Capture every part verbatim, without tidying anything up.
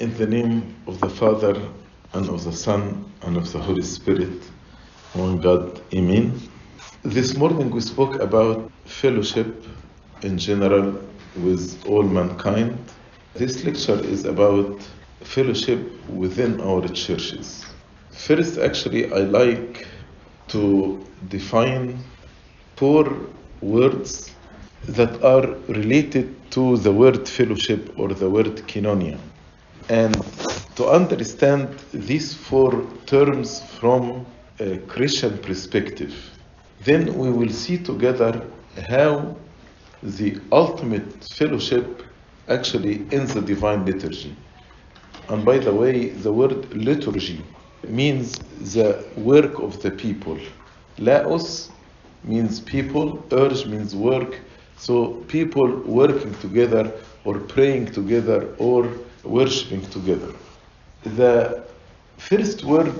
In the name of the Father, and of the Son, and of the Holy Spirit, one God, Amen. This morning we spoke about fellowship in general with all mankind. This lecture is about fellowship within our churches. First, actually, I like to define four words that are related to the word fellowship or the word kinonia. And to understand these four terms from a Christian perspective, then we will see together how the ultimate fellowship actually in the divine liturgy. And by the way, the word liturgy means the work of the people. Laos means people, urge means work. So people working together or praying together or worshipping together. The first word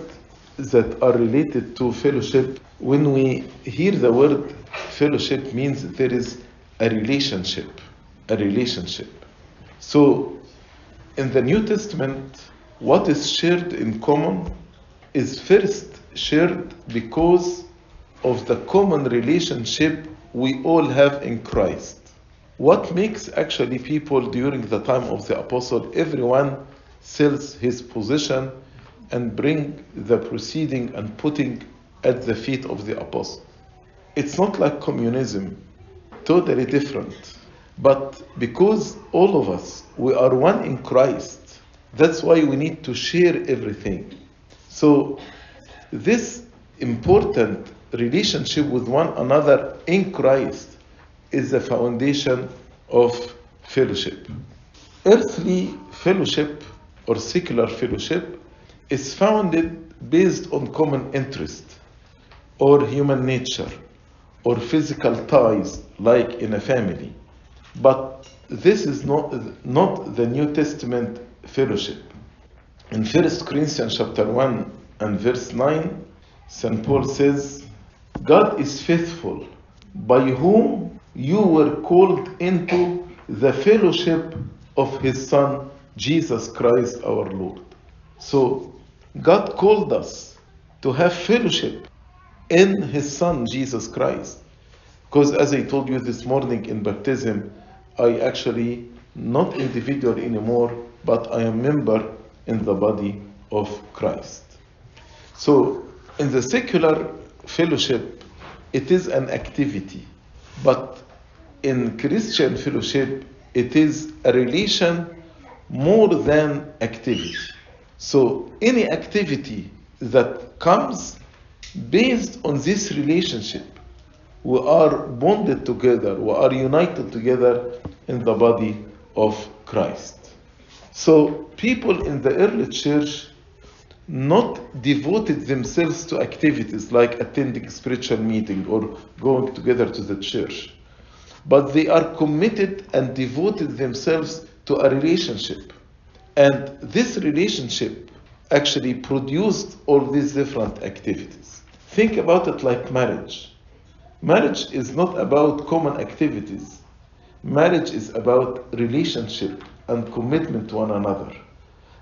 that are related to fellowship, when we hear the word fellowship, means there is a relationship, a relationship. So in the New Testament, what is shared in common is first shared because of the common relationship we all have in Christ. What makes actually people during the time of the apostle, everyone sells his position and bring the proceeding and putting at the feet of the apostle. It's not like communism, totally different. But because all of us, we are one in Christ, that's why we need to share everything. So this important relationship with one another in Christ is the foundation of fellowship. Earthly fellowship or secular fellowship is founded based on common interest or human nature or physical ties like in a family. But this is not, not the New Testament fellowship. In First Corinthians chapter one and verse nine, Saint Paul says, God is faithful, by whom you were called into the fellowship of His Son, Jesus Christ our Lord. So God called us to have fellowship in His Son, Jesus Christ. Because as I told you this morning in baptism, I actually not individual anymore, but I am member in the body of Christ. So in the secular fellowship, it is an activity. But in Christian fellowship, it is a relation more than activity. So any activity that comes based on this relationship, we are bonded together, we are united together in the body of Christ. So people in the early church not devoted themselves to activities like attending spiritual meeting or going together to the church, but they are committed and devoted themselves to a relationship. And this relationship actually produced all these different activities. Think about it like marriage. Marriage is not about common activities. Marriage is about relationship and commitment to one another.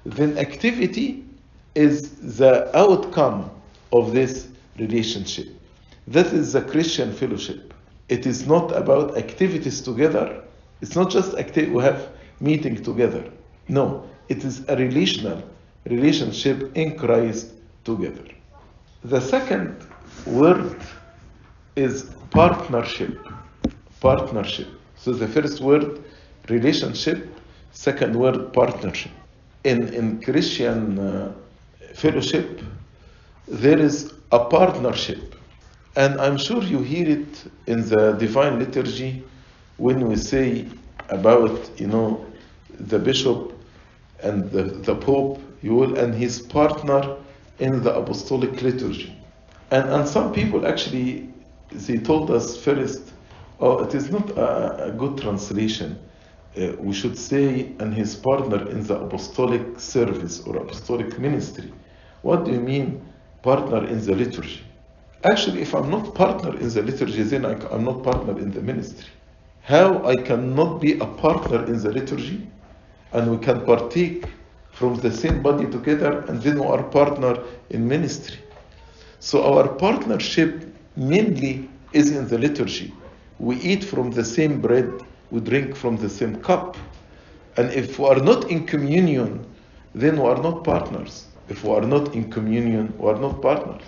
Then activity is the outcome of this relationship. That is the Christian fellowship. It is not about activities together. It's not just acti- we have meeting together. No, it is a relational relationship in Christ together. The second word is partnership. Partnership. So the first word, relationship. Second word, partnership. In, in Christian uh, fellowship, there is a partnership. And I'm sure you hear it in the divine liturgy when we say about, you know, the bishop and the, the pope, you will, and his partner in the apostolic liturgy. And, and some people actually, they told us first, oh, it is not a, a good translation. Uh, we should say, and his partner in the apostolic service or apostolic ministry. What do you mean, partner in the liturgy? Actually, if I'm not partner in the liturgy, then I, I'm not partner in the ministry. How I cannot be a partner in the liturgy, and we can partake from the same body together, and then we are partner in ministry. So our partnership mainly is in the liturgy. We eat from the same bread, we drink from the same cup. And if we are not in communion, then we are not partners. If we are not in communion, we are not partners.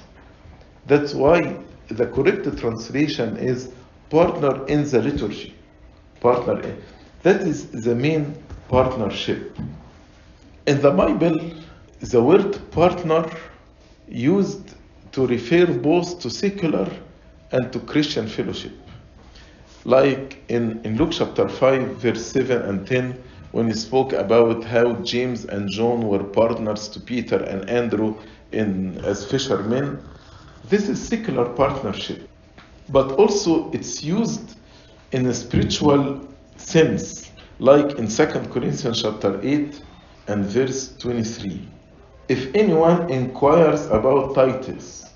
That's why the correct translation is partner in the liturgy. Partner in. That is the main partnership. In the Bible, the word partner used to refer both to secular and to Christian fellowship. Like in, in Luke chapter five, verse seven and ten, when he spoke about how James and John were partners to Peter and Andrew in as fishermen. This is secular partnership, but also it's used in a spiritual sense, like in Second Corinthians chapter eight and verse twenty-three. If anyone inquires about Titus,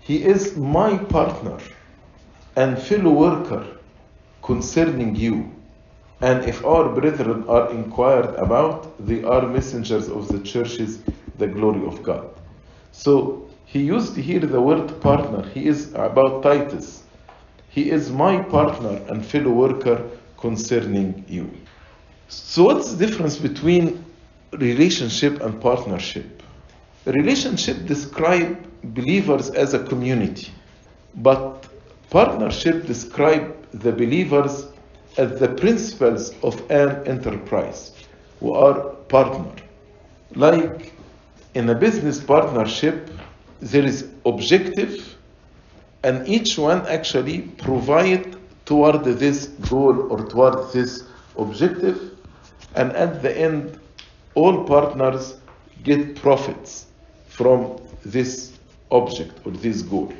he is my partner and fellow worker concerning you. And if our brethren are inquired about, they are messengers of the churches, the glory of God. So he used to hear the word partner. He is about Titus. He is my partner and fellow worker concerning you. So what's the difference between relationship and partnership? Relationship describes believers as a community, but partnership describes the believers as the principles of an enterprise. We are partner. Like in a business partnership, there is objective, and each one actually provides toward this goal or toward this objective, and at the end, all partners get profits from this object or this goal.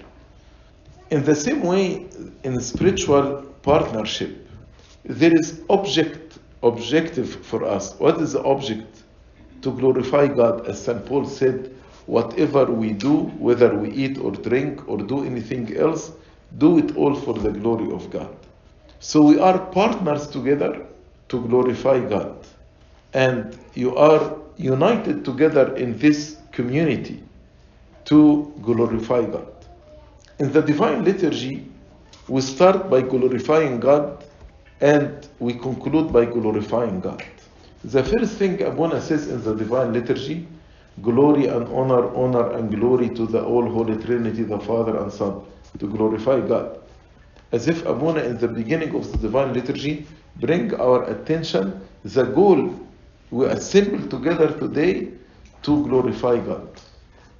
In the same way, in spiritual partnership, there is object, objective for us. What is the object? To glorify God. As Saint Paul said, whatever we do, whether we eat or drink or do anything else, do it all for the glory of God. So we are partners together to glorify God. And you are united together in this community to glorify God. In the divine liturgy, we start by glorifying God, and we conclude by glorifying God. The first thing Urbana says in the Divine Liturgy, glory and honor, honor and glory to the all-holy Trinity, the Father and Son, to glorify God. As if Urbana in the beginning of the Divine Liturgy bring our attention, the goal we assemble together today to glorify God.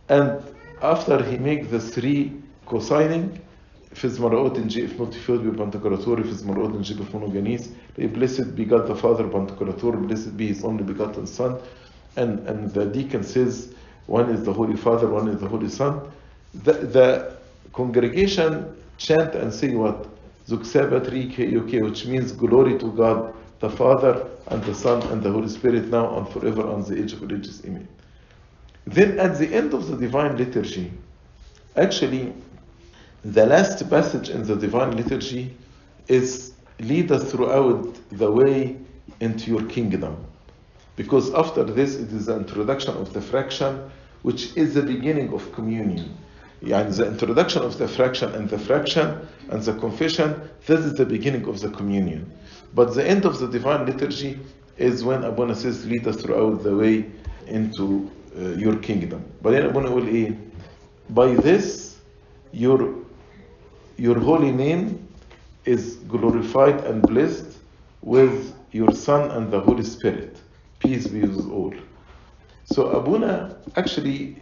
And after he makes the three co-signing, His Marot in G if not filled with Pantocrator, His Marot in G of Monogenes, blessed be God the Father, Pantocrator, blessed be His only begotten Son. And and the deacon says, one is the Holy Father, one is the Holy Son. The, the congregation chant and say what? Zuksabatri, which means glory to God the Father and the Son and the Holy Spirit, now and forever, on the age of ages. Amen. Then at the end of the divine liturgy, actually, the last passage in the Divine Liturgy is, lead us throughout the way into your kingdom. Because after this, it is the introduction of the fraction, which is the beginning of communion. And the introduction of the fraction and the fraction and the confession, this is the beginning of the communion. But the end of the Divine Liturgy is when Urbana says, lead us throughout the way into uh, your kingdom. But then Urbana will say, by this, your Your holy name is glorified and blessed with your Son and the Holy Spirit. Peace be with all. So Urbana actually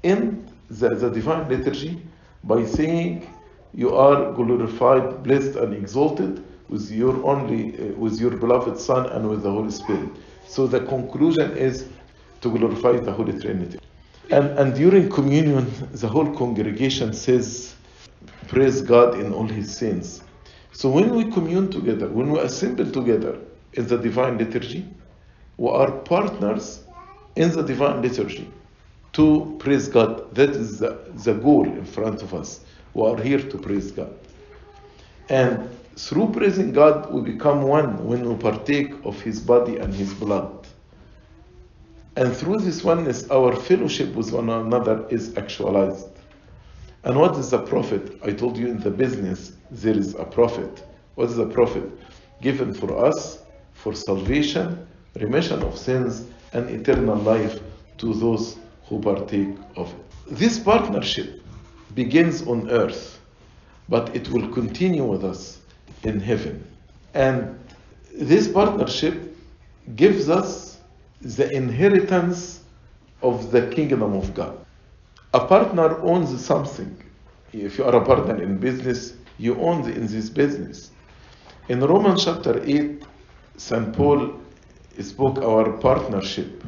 ends the, the divine liturgy by saying, you are glorified, blessed, and exalted with your only, uh, with your beloved Son and with the Holy Spirit. So the conclusion is to glorify the Holy Trinity. And, and during communion, the whole congregation says, praise God in all His saints. So when we commune together, when we assemble together in the Divine Liturgy, we are partners in the Divine Liturgy to praise God. That is the, the goal in front of us. We are here to praise God. And through praising God, we become one when we partake of His body and His blood. And through this oneness, our fellowship with one another is actualized. And what is a prophet? I told you in the business, there is a prophet. What is a prophet? Given for us, for salvation, remission of sins, and eternal life to those who partake of it. This partnership begins on earth, but it will continue with us in heaven. And this partnership gives us the inheritance of the kingdom of God. A partner owns something. If you are a partner in business, you own the, in this business. In Romans chapter eight, Saint Paul spoke our partnership,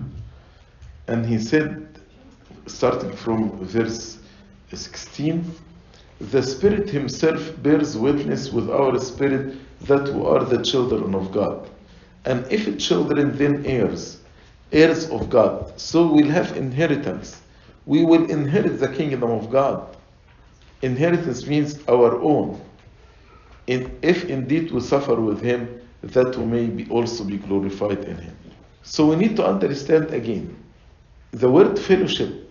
and he said, starting from verse sixteen, the Spirit himself bears witness with our spirit that we are the children of God. And if children, then heirs, heirs of God. So we'll have inheritance. We will inherit the kingdom of God. Inheritance means our own. And if indeed we suffer with him, that we may be also be glorified in him. So we need to understand again, the word fellowship,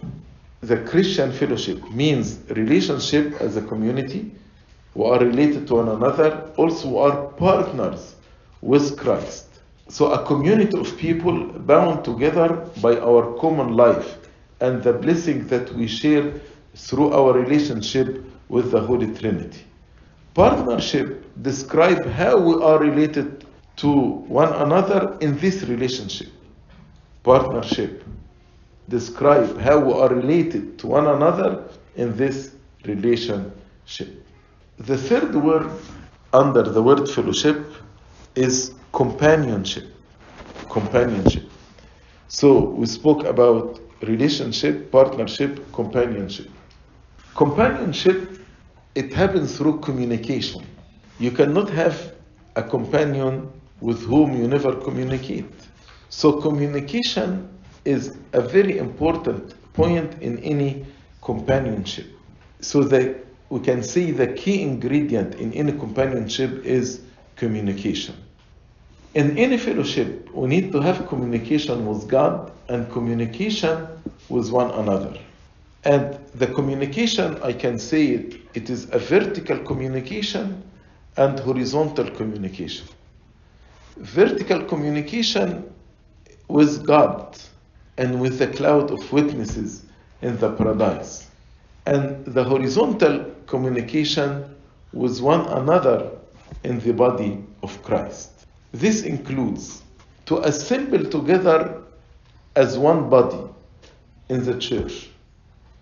the Christian fellowship, means relationship as a community. We are related to one another. Also, we are partners with Christ. So a community of people bound together by our common life and the blessing that we share through our relationship with the Holy Trinity. Partnership describes how we are related to one another in this relationship. Partnership describes how we are related to one another in this relationship. The third word under the word fellowship is companionship. Companionship. So we spoke about relationship, partnership, companionship. Companionship, it happens through communication. You cannot have a companion with whom you never communicate. So communication is a very important point in any companionship. So that we can say the key ingredient in any companionship is communication. In any fellowship, we need to have communication with God and communication with one another. And the communication, I can say it, it is a vertical communication and horizontal communication. Vertical communication with God and with the cloud of witnesses in the paradise. And the horizontal communication with one another in the body of Christ. This includes to assemble together as one body in the church,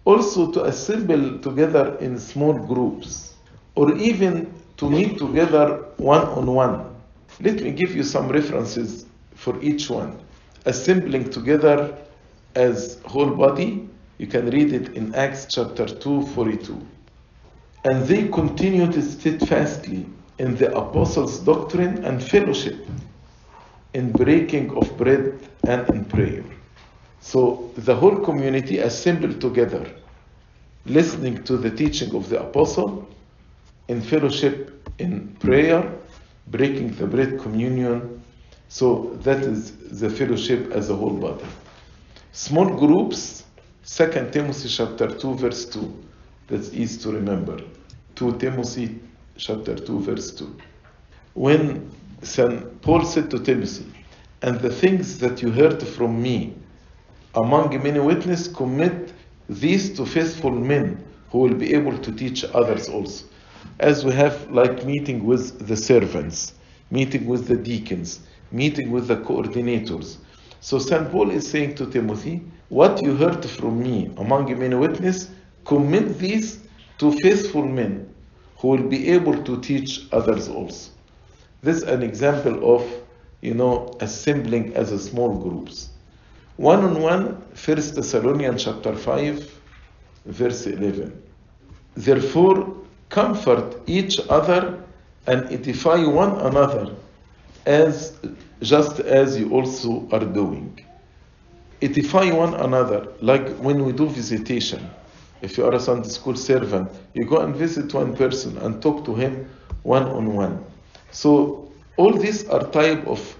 also to assemble together in small groups, or even to meet together one-on-one. Let me give you some references for each one. Assembling together as whole body, you can read it in Acts chapter two, forty-two. And they continued steadfastly in the apostles' doctrine and fellowship, in breaking of bread and in prayer. So the whole community assembled together, listening to the teaching of the apostle, in fellowship, in prayer, breaking the bread, communion. So that is the fellowship as a whole body. Small groups, Second Timothy chapter two, verse two. That's easy to remember. Second Timothy chapter two, verse two. When Saint Paul said to Timothy, and the things that you heard from me among many witnesses, commit these to faithful men who will be able to teach others also. As we have like meeting with the servants, meeting with the deacons, meeting with the coordinators. So Saint Paul is saying to Timothy, what you heard from me among many witnesses, commit these to faithful men who will be able to teach others also. This is an example of, you know, assembling as a small groups. One-on-one, First Thessalonians chapter five, verse eleven. Therefore, comfort each other and edify one another, as just as you also are doing. Edify one another, like when we do visitation. If you are a Sunday school servant, you go and visit one person and talk to him one-on-one. So all these are type of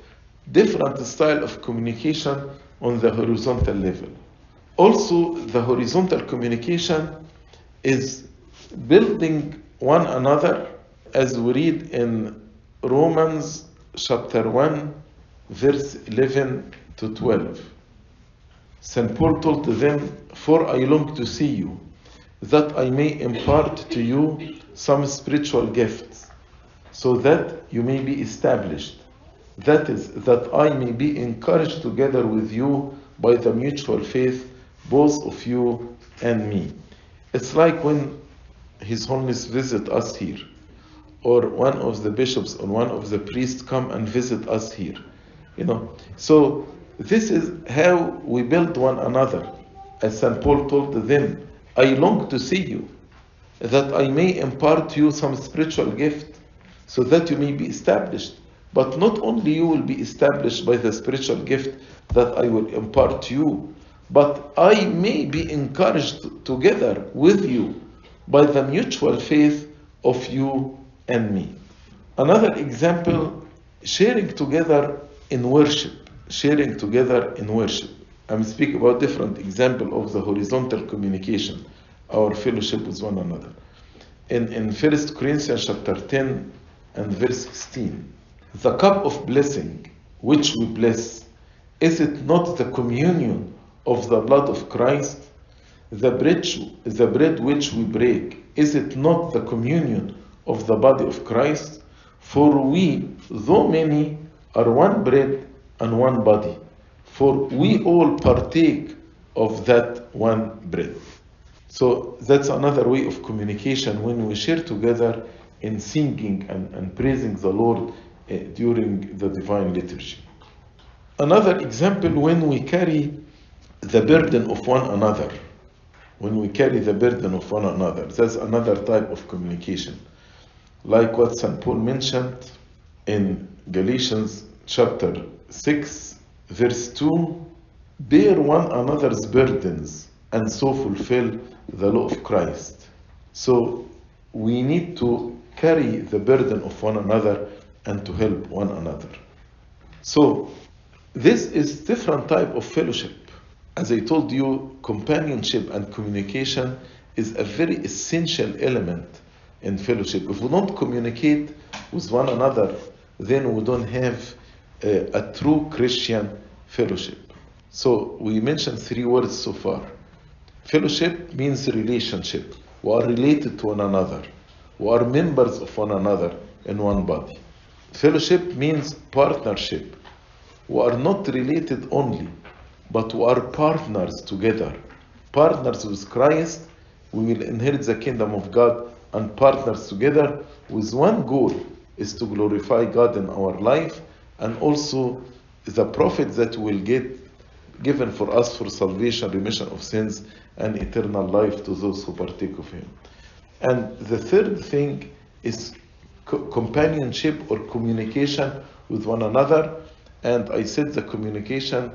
different style of communication on the horizontal level. Also, the horizontal communication is building one another, as we read in Romans chapter one, verse eleven to twelve. Saint Paul told them, "For I long to see you, that I may impart to you some spiritual gifts, so that you may be established. That is, that I may be encouraged together with you by the mutual faith, both of you and me." It's like when His Holiness visit us here, or one of the bishops or one of the priests come and visit us here. You know, so this is how we build one another. As Saint Paul told them, "I long to see you, that I may impart to you some spiritual gift, so that you may be established." But not only you will be established by the spiritual gift that I will impart to you, but I may be encouraged together with you by the mutual faith of you and me. Another example, sharing together in worship. Sharing together in worship. I'm speaking about different examples of the horizontal communication, our fellowship with one another. In, in First Corinthians chapter ten and verse sixteen, "The cup of blessing which we bless, is it not the communion of the blood of Christ? The bread, the bread which we break, is it not the communion of the body of Christ? For we, though many, are one bread and one body, for we all partake of that one bread." So that's another way of communication, when we share together in singing and, and praising the Lord uh, during the divine liturgy. Another example, when we carry the burden of one another. When we carry the burden of one another, that's another type of communication. Like what Saint Paul mentioned in Galatians chapter six, verse two, "Bear one another's burdens and so fulfill the law of Christ." So we need to carry the burden of one another and to help one another. So this is different type of fellowship. As I told you, companionship and communication is a very essential element in fellowship. If we don't communicate with one another, then we don't have a, a true Christian fellowship. So we mentioned three words so far. Fellowship means relationship. We are related to one another. We are members of one another in one body. Fellowship means partnership. We are not related only, but we are partners together. Partners with Christ, we will inherit the kingdom of God, and partners together with one goal, is to glorify God in our life, and also the profit that will get given for us for salvation, remission of sins, and eternal life to those who partake of Him. And the third thing is co- companionship or communication with one another. And I said the communication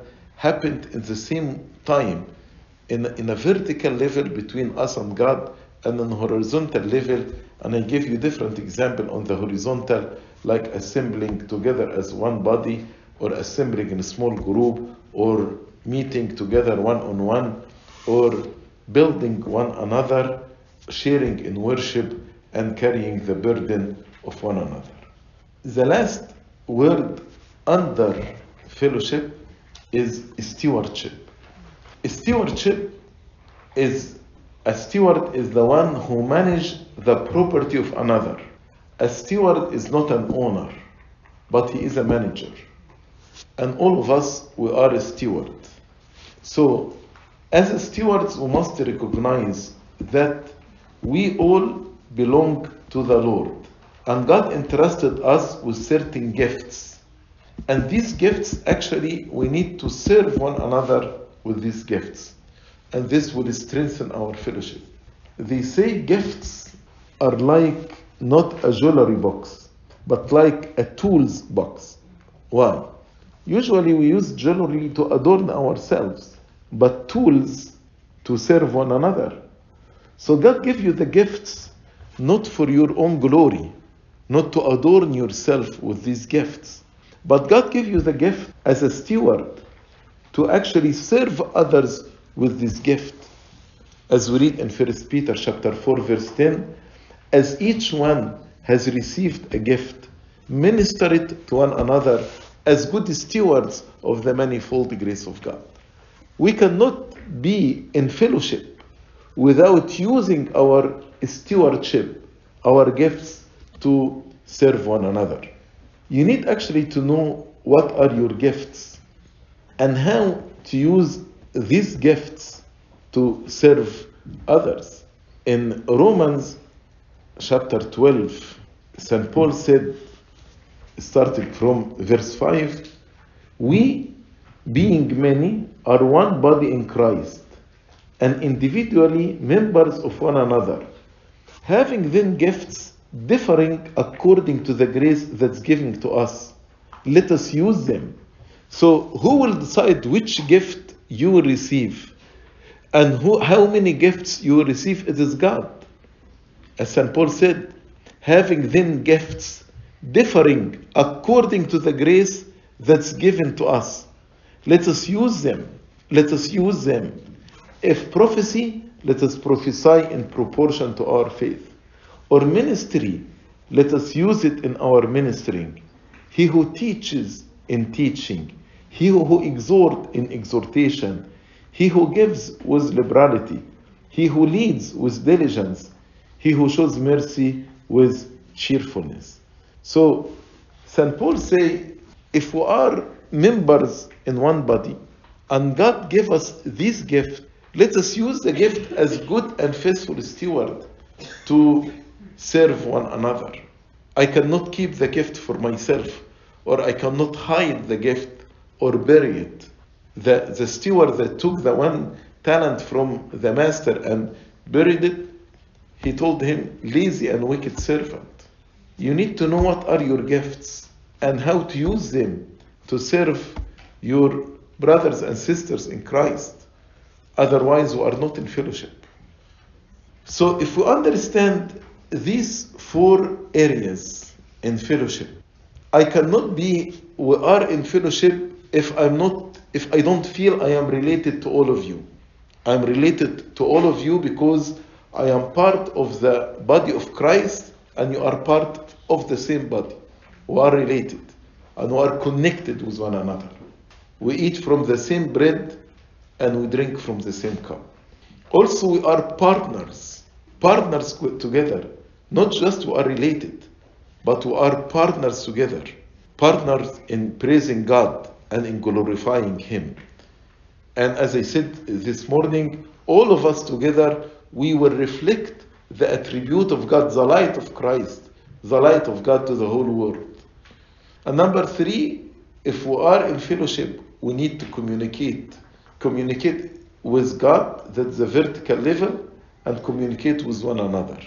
happened in the same time, in, in a vertical level between us and God, and on a horizontal level, and I give you different examples on the horizontal, like assembling together as one body, or assembling in a small group, or meeting together one-on-one, or building one another, sharing in worship, and carrying the burden of one another. The last word under fellowship is stewardship. Stewardship is, a steward is the one who manages the property of another. A steward is not an owner, but he is a manager. And all of us, we are a steward. So, as a stewards, we must recognize that we all belong to the Lord. And God entrusted us with certain gifts. And these gifts, actually, we need to serve one another with these gifts. And this will strengthen our fellowship. They say gifts are like not a jewelry box, but like a tools box. Why? Usually we use jewelry to adorn ourselves, but tools to serve one another. So God gives you the gifts not for your own glory, not to adorn yourself with these gifts. But God gave you the gift as a steward to actually serve others with this gift. As we read in First Peter chapter four, verse ten, as each one has received a gift, minister it to one another as good stewards of the manifold grace of God. We cannot be in fellowship without using our stewardship, our gifts, to serve one another. You need actually to know what are your gifts and how to use these gifts to serve others. In Romans chapter twelve, Saint Paul said, starting from verse five, we, being many, are one body in Christ, and individually members of one another, having then gifts differing according to the grace that's given to us. Let us use them. So who will decide which gift you will receive and who, how many gifts you will receive? It is God. As Saint Paul said, having then gifts differing according to the grace that's given to us. Let us use them. Let us use them. If prophecy, let us prophesy in proportion to our faith. Or ministry, let us use it in our ministering. He who teaches in teaching. He who, who exhorts in exhortation. He who gives with liberality. He who leads with diligence. He who shows mercy with cheerfulness. So, Saint Paul says, if we are members in one body, and God gave us this gift, let us use the gift as good and faithful steward to serve one another. I cannot keep the gift for myself, or I cannot hide the gift or bury it. The, the steward that took the one talent from the master and buried it, he told him, lazy and wicked servant. You need to know what are your gifts and how to use them to serve your brothers and sisters in Christ. Otherwise, we are not in fellowship. So if we understand these four areas in fellowship, I cannot be, we are in fellowship if I'm not, if I don't feel I am related to all of you. I'm related to all of you because I am part of the body of Christ, and you are part of the same body. We are related, and we are connected with one another. We eat from the same bread, and we drink from the same cup. Also, we are partners, partners together. Not just we are related, but we are partners together, partners in praising God and in glorifying Him. And as I said this morning, all of us together, we will reflect the attribute of God, the light of Christ, the light of God to the whole world. And number three, if we are in fellowship, we need to communicate. Communicate with God, that's the vertical level, and communicate with one another.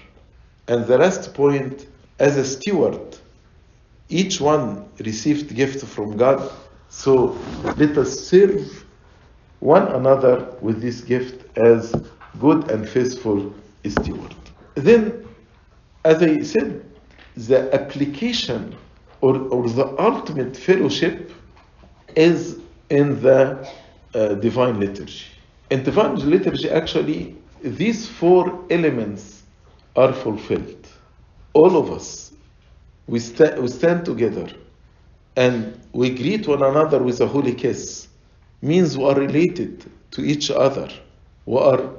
And the last point, as a steward, each one received gift from God, so let us serve one another with this gift as good and faithful steward. Then, as I said, the application or, or the ultimate fellowship is in the uh, divine liturgy. In divine liturgy, actually, these four elements are fulfilled. All of us, we, st- we stand together and we greet one another with a holy kiss. Means we are related to each other. We are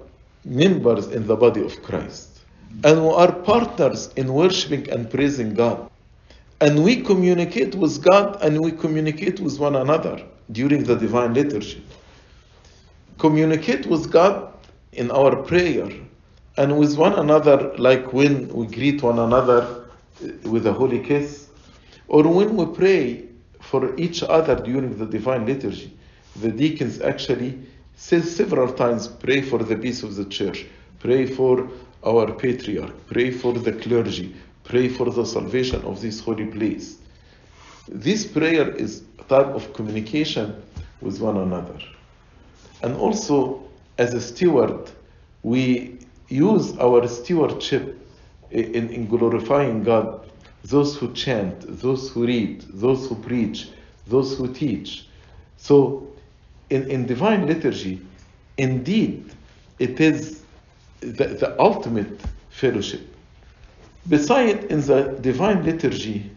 members in the body of Christ. And we are partners in worshiping and praising God. And we communicate with God and we communicate with one another during the divine liturgy. Communicate with God in our prayer and with one another, like when we greet one another with a holy kiss, or when we pray for each other during the divine liturgy. The deacons actually says several times, pray for the peace of the church, pray for our patriarch, pray for the clergy, pray for the salvation of this holy place. This prayer is a type of communication with one another. And also, as a steward, we use our stewardship in, in glorifying God. Those who chant, those who read, those who preach, those who teach. So in, in divine liturgy, indeed, it is the, the ultimate fellowship. Besides, in the divine liturgy,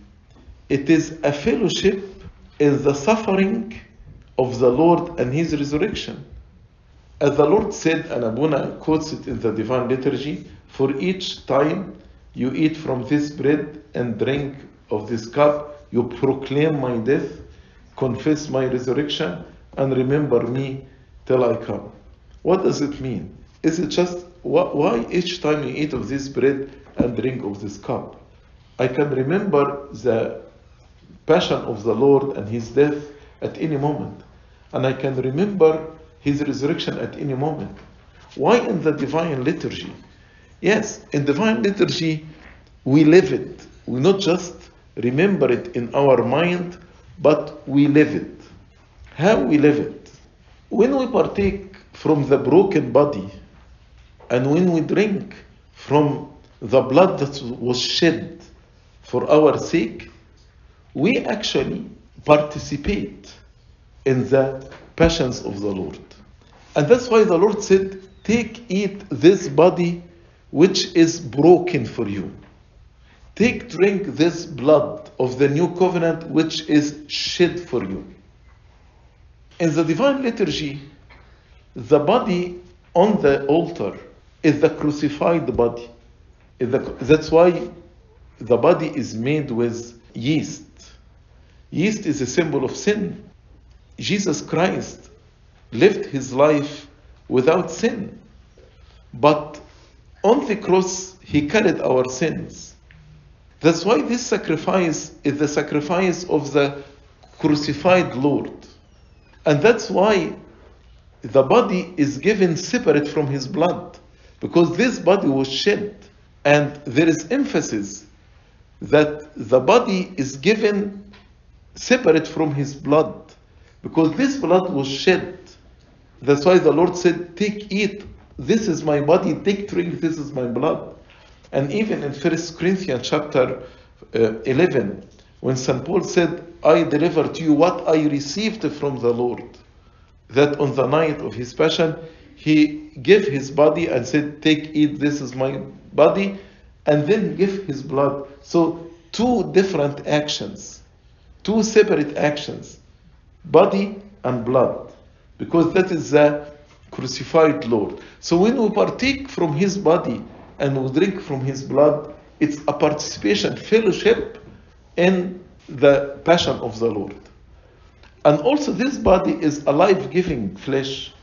it is a fellowship in the suffering of the Lord and His resurrection. As the Lord said, and Abuna quotes it in the divine liturgy, for each time you eat from this bread and drink of this cup, you proclaim my death, confess my resurrection, and remember me till I come. What does it mean? Is it just, why each time you eat of this bread and drink of this cup, I can remember the passion of the Lord and His death at any moment, and I can remember His resurrection at any moment. Why in the divine liturgy? Yes, in divine liturgy, we live it. We not just remember it in our mind, but we live it. How we live it? When we partake from the broken body, and when we drink from the blood that was shed for our sake, we actually participate in the passions of the Lord. And that's why the Lord said, take, eat this body which is broken for you. Take, drink this blood of the new covenant which is shed for you. In the divine liturgy, the body on the altar is the crucified body. That's why the body is made with yeast. Yeast is a symbol of sin. Jesus Christ lived His life without sin, but on the cross He carried our sins. That's why this sacrifice is the sacrifice of the crucified Lord. And that's why the body is given separate from His blood, because this body was shed. And there is emphasis that the body is given separate from His blood, because this blood was shed. That's why the Lord said, take, eat, this is my body, take, drink, this is my blood. And even in First Corinthians chapter uh, eleven, when Saint Paul said, I deliver to you what I received from the Lord, that on the night of His passion, He gave His body and said, take, eat, this is my body, and then give His blood. So two different actions, two separate actions, body and blood, because that is the crucified Lord. So when we partake from His body and we drink from His blood, it's a participation, fellowship in the passion of the Lord. And also this body is a life-giving flesh.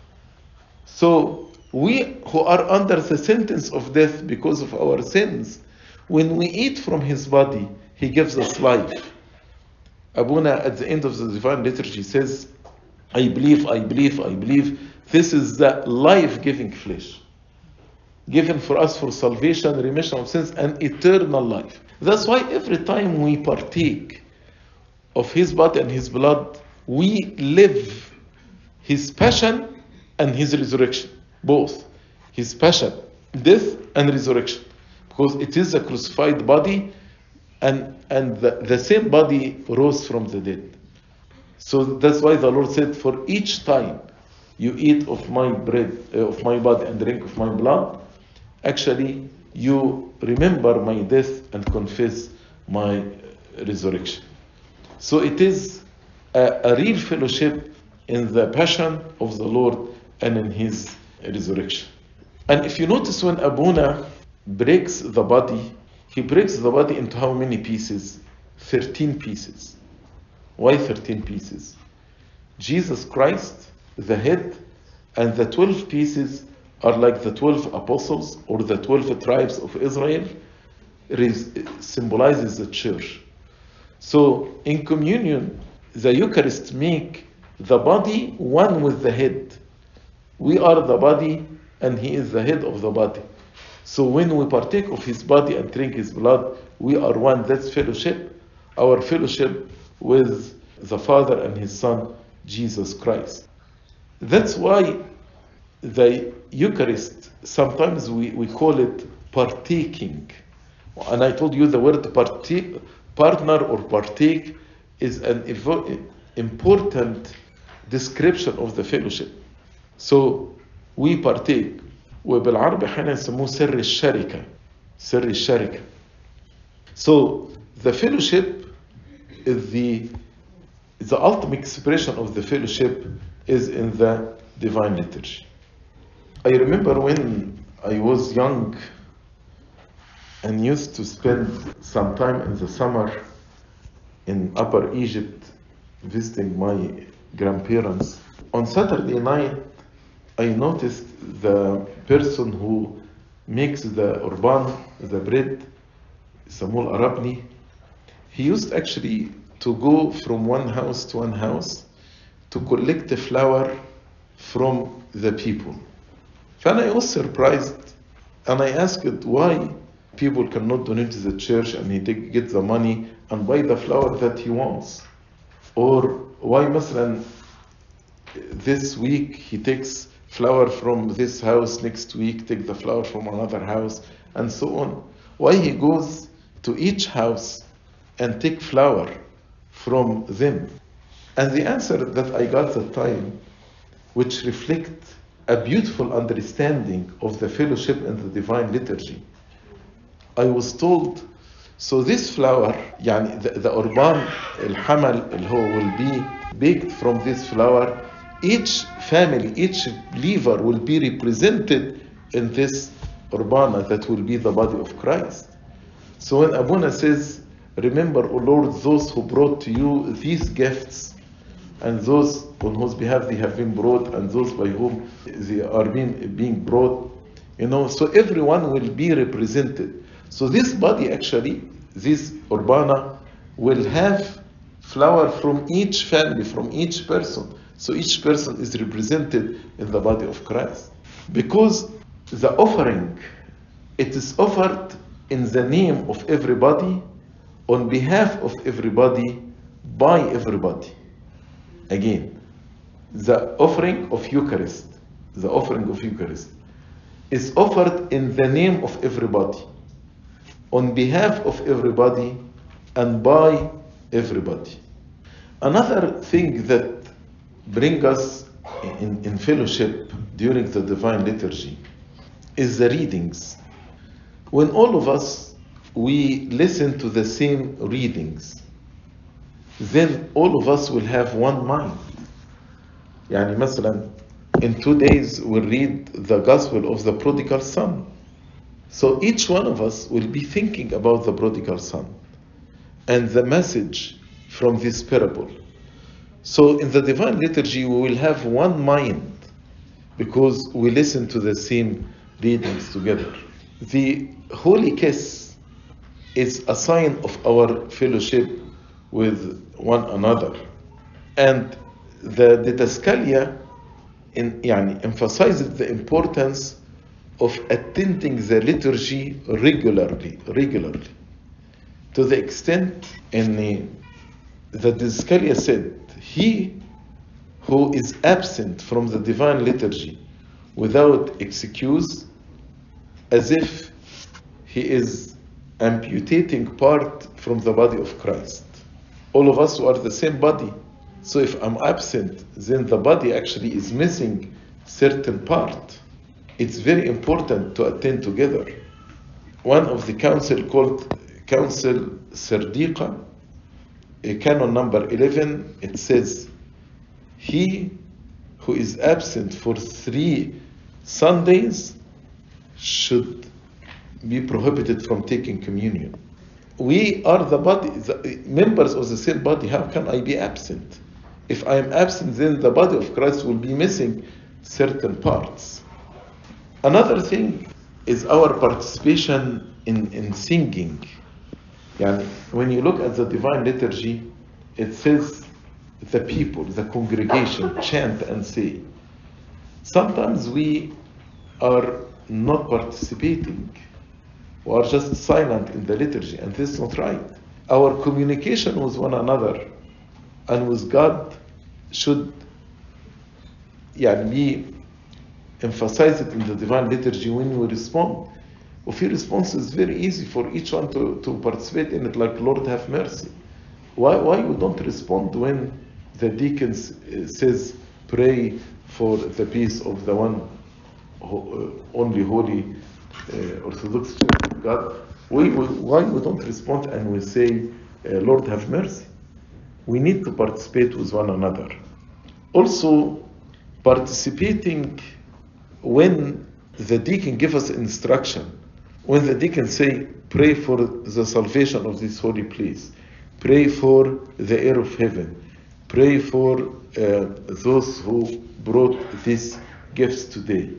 So we who are under the sentence of death because of our sins, when we eat from His body, He gives us life. Abuna at the end of the divine liturgy says, I believe, I believe, I believe. This is the life-giving flesh, given for us for salvation, remission of sins, and eternal life. That's why every time we partake of His body and His blood, we live His passion and His resurrection, both. His passion, death, and resurrection. Because it is a crucified body, And, and the, the same body rose from the dead. So that's why the Lord said, for each time you eat of my bread, uh, of my body and drink of my blood, actually you remember my death and confess my resurrection. So it is a, a real fellowship in the passion of the Lord and in His resurrection. And if you notice, when Abuna breaks the body, He breaks the body into how many pieces? thirteen pieces. Why thirteen pieces? Jesus Christ, the head, and the twelve pieces are like the twelve apostles or the twelve tribes of Israel. It symbolizes the church. So in communion, the Eucharist make the body one with the head. We are the body and He is the head of the body. So when we partake of His body and drink His blood, we are one. That's fellowship, our fellowship with the Father and His Son, Jesus Christ. That's why the Eucharist, sometimes we, we call it partaking. And I told you the word partake, partner or partake is an important description of the fellowship. So we partake, وبالعربي حين نسموه سر الشركة سر الشركة. So the fellowship is the the ultimate expression of the fellowship is in the divine liturgy. I remember when I was young and used to spend some time in the summer in Upper Egypt visiting my grandparents. On Saturday night, I noticed the person who makes the urban, the bread, Samul Arabni, he used actually to go from one house to one house to collect the flour from the people. And I was surprised, and I asked why people cannot donate to the church and he take, get the money and buy the flour that he wants. Or why, مثلا, this week he takes flour from this house, next week take the flour from another house, and so on. Why he goes to each house and take flour from them? And the answer that I got at the time, which reflects a beautiful understanding of the fellowship and the divine liturgy, I was told, so this flour, يعني the, the urban, الحمل, will be baked from this flour. Each family, each believer will be represented in this Urbana that will be the body of Christ. So when Abuna says, remember, O Lord, those who brought to you these gifts, and those on whose behalf they have been brought, and those by whom they are being, being brought, you know, so everyone will be represented. So this body actually, this Urbana, will have flower from each family, from each person. So each person is represented in the body of Christ. Because the offering, it is offered in the name of everybody, on behalf of everybody, by everybody. Again, the offering of Eucharist, the offering of Eucharist is offered in the name of everybody, on behalf of everybody, and by everybody. Another thing that brings us in, in fellowship during the divine liturgy is the readings. When all of us, we listen to the same readings, then all of us will have one mind. يعني مثلا, in two days we'll read the Gospel of the Prodigal Son. So each one of us will be thinking about the Prodigal Son and the message from this parable. So in the divine liturgy we will have one mind because we listen to the same readings together. The holy kiss is a sign of our fellowship with one another. And the Didascalia in, يعني, emphasizes the importance of attending the liturgy regularly, regularly. To the extent in the, the Didascalia said, he who is absent from the divine liturgy without excuse, as if he is amputating part from the body of Christ. All of us are the same body. So if I'm absent, then the body actually is missing certain part. It's very important to attend together. One of the council called Council Serdica, canon number eleven, it says, he who is absent for three Sundays should be prohibited from taking communion. We are the body, the members of the same body. How can I be absent? If I am absent, then the body of Christ will be missing certain parts. Another thing is our participation in, in singing. Yani, when you look at the divine liturgy, it says the people, the congregation, chant and say. Sometimes we are not participating, we are just silent in the liturgy, and this is not right. Our communication with one another and with God should يعني, be emphasized in the divine liturgy when we respond. A few responses is very easy for each one to, to participate in it, like Lord have mercy. Why, why you don't respond when the deacon says, pray for the peace of the one only holy uh, Orthodox Church of God. We, we, why we don't respond and we say, uh, Lord have mercy? We need to participate with one another. Also, participating when the deacon gives us instruction, when the deacon say, pray for the salvation of this holy place, pray for the air of heaven, pray for uh, those who brought these gifts today.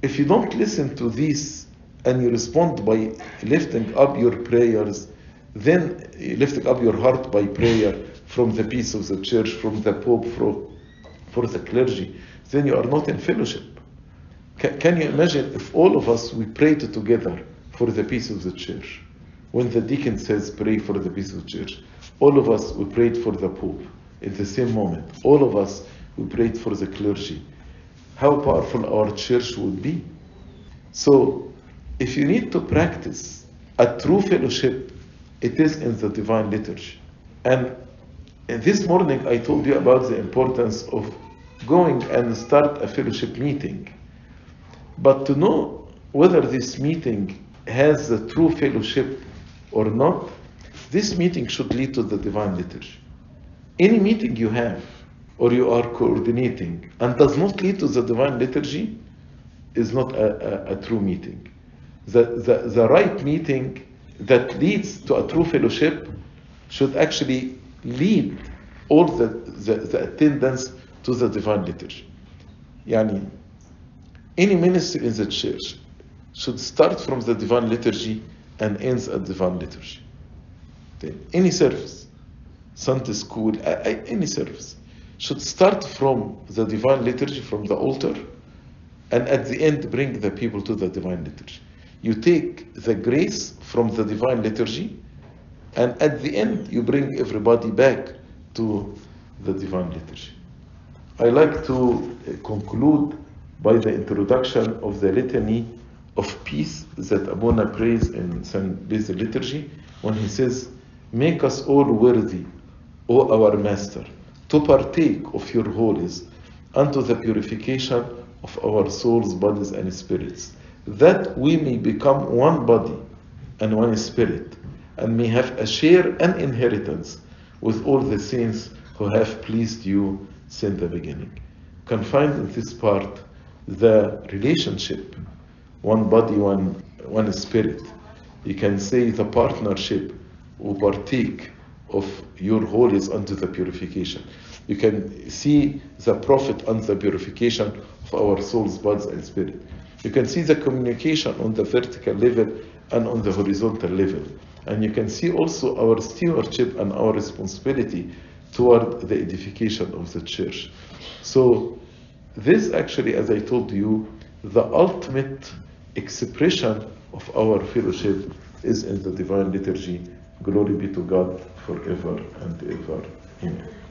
If you don't listen to this and you respond by lifting up your prayers, then lifting up your heart by prayer from the peace of the church, from the Pope, from, for the clergy, then you are not in fellowship. Ca- can you imagine if all of us, we prayed together for the peace of the church? When the deacon says, pray for the peace of the church, all of us, we prayed for the Pope at the same moment. All of us, we prayed for the clergy. How powerful our church would be. So, if you need to practice a true fellowship, it is in the divine liturgy. And this morning I told you about the importance of going and start a fellowship meeting. But to know whether this meeting has the true fellowship or not, this meeting should lead to the divine liturgy. Any meeting you have or you are coordinating and does not lead to the divine liturgy is not a, a, a true meeting. The, the, the right meeting that leads to a true fellowship should actually lead all the, the, the attendance to the divine liturgy. Yani, any ministry in the church should start from the divine liturgy and ends at divine liturgy. Any service, Sunday school, any service, should start from the divine liturgy, from the altar, and at the end bring the people to the divine liturgy. You take the grace from the divine liturgy, and at the end you bring everybody back to the divine liturgy. I like to conclude by the introduction of the litany of peace that Abona prays in Saint Basil's liturgy, when he says, make us all worthy, O our Master, to partake of your holies, unto the purification of our souls, bodies, and spirits, that we may become one body and one spirit, and may have a share and inheritance with all the saints who have pleased you since the beginning. You can find in this part the relationship, one body, one, one spirit. You can say the partnership, who partake of your holies unto the purification. You can see the profit and the purification of our souls, bodies, and spirit. You can see the communication on the vertical level and on the horizontal level. And you can see also our stewardship and our responsibility toward the edification of the church. So this actually, as I told you, the ultimate expression of our fellowship is in the divine liturgy. Glory be to God forever and ever. Amen.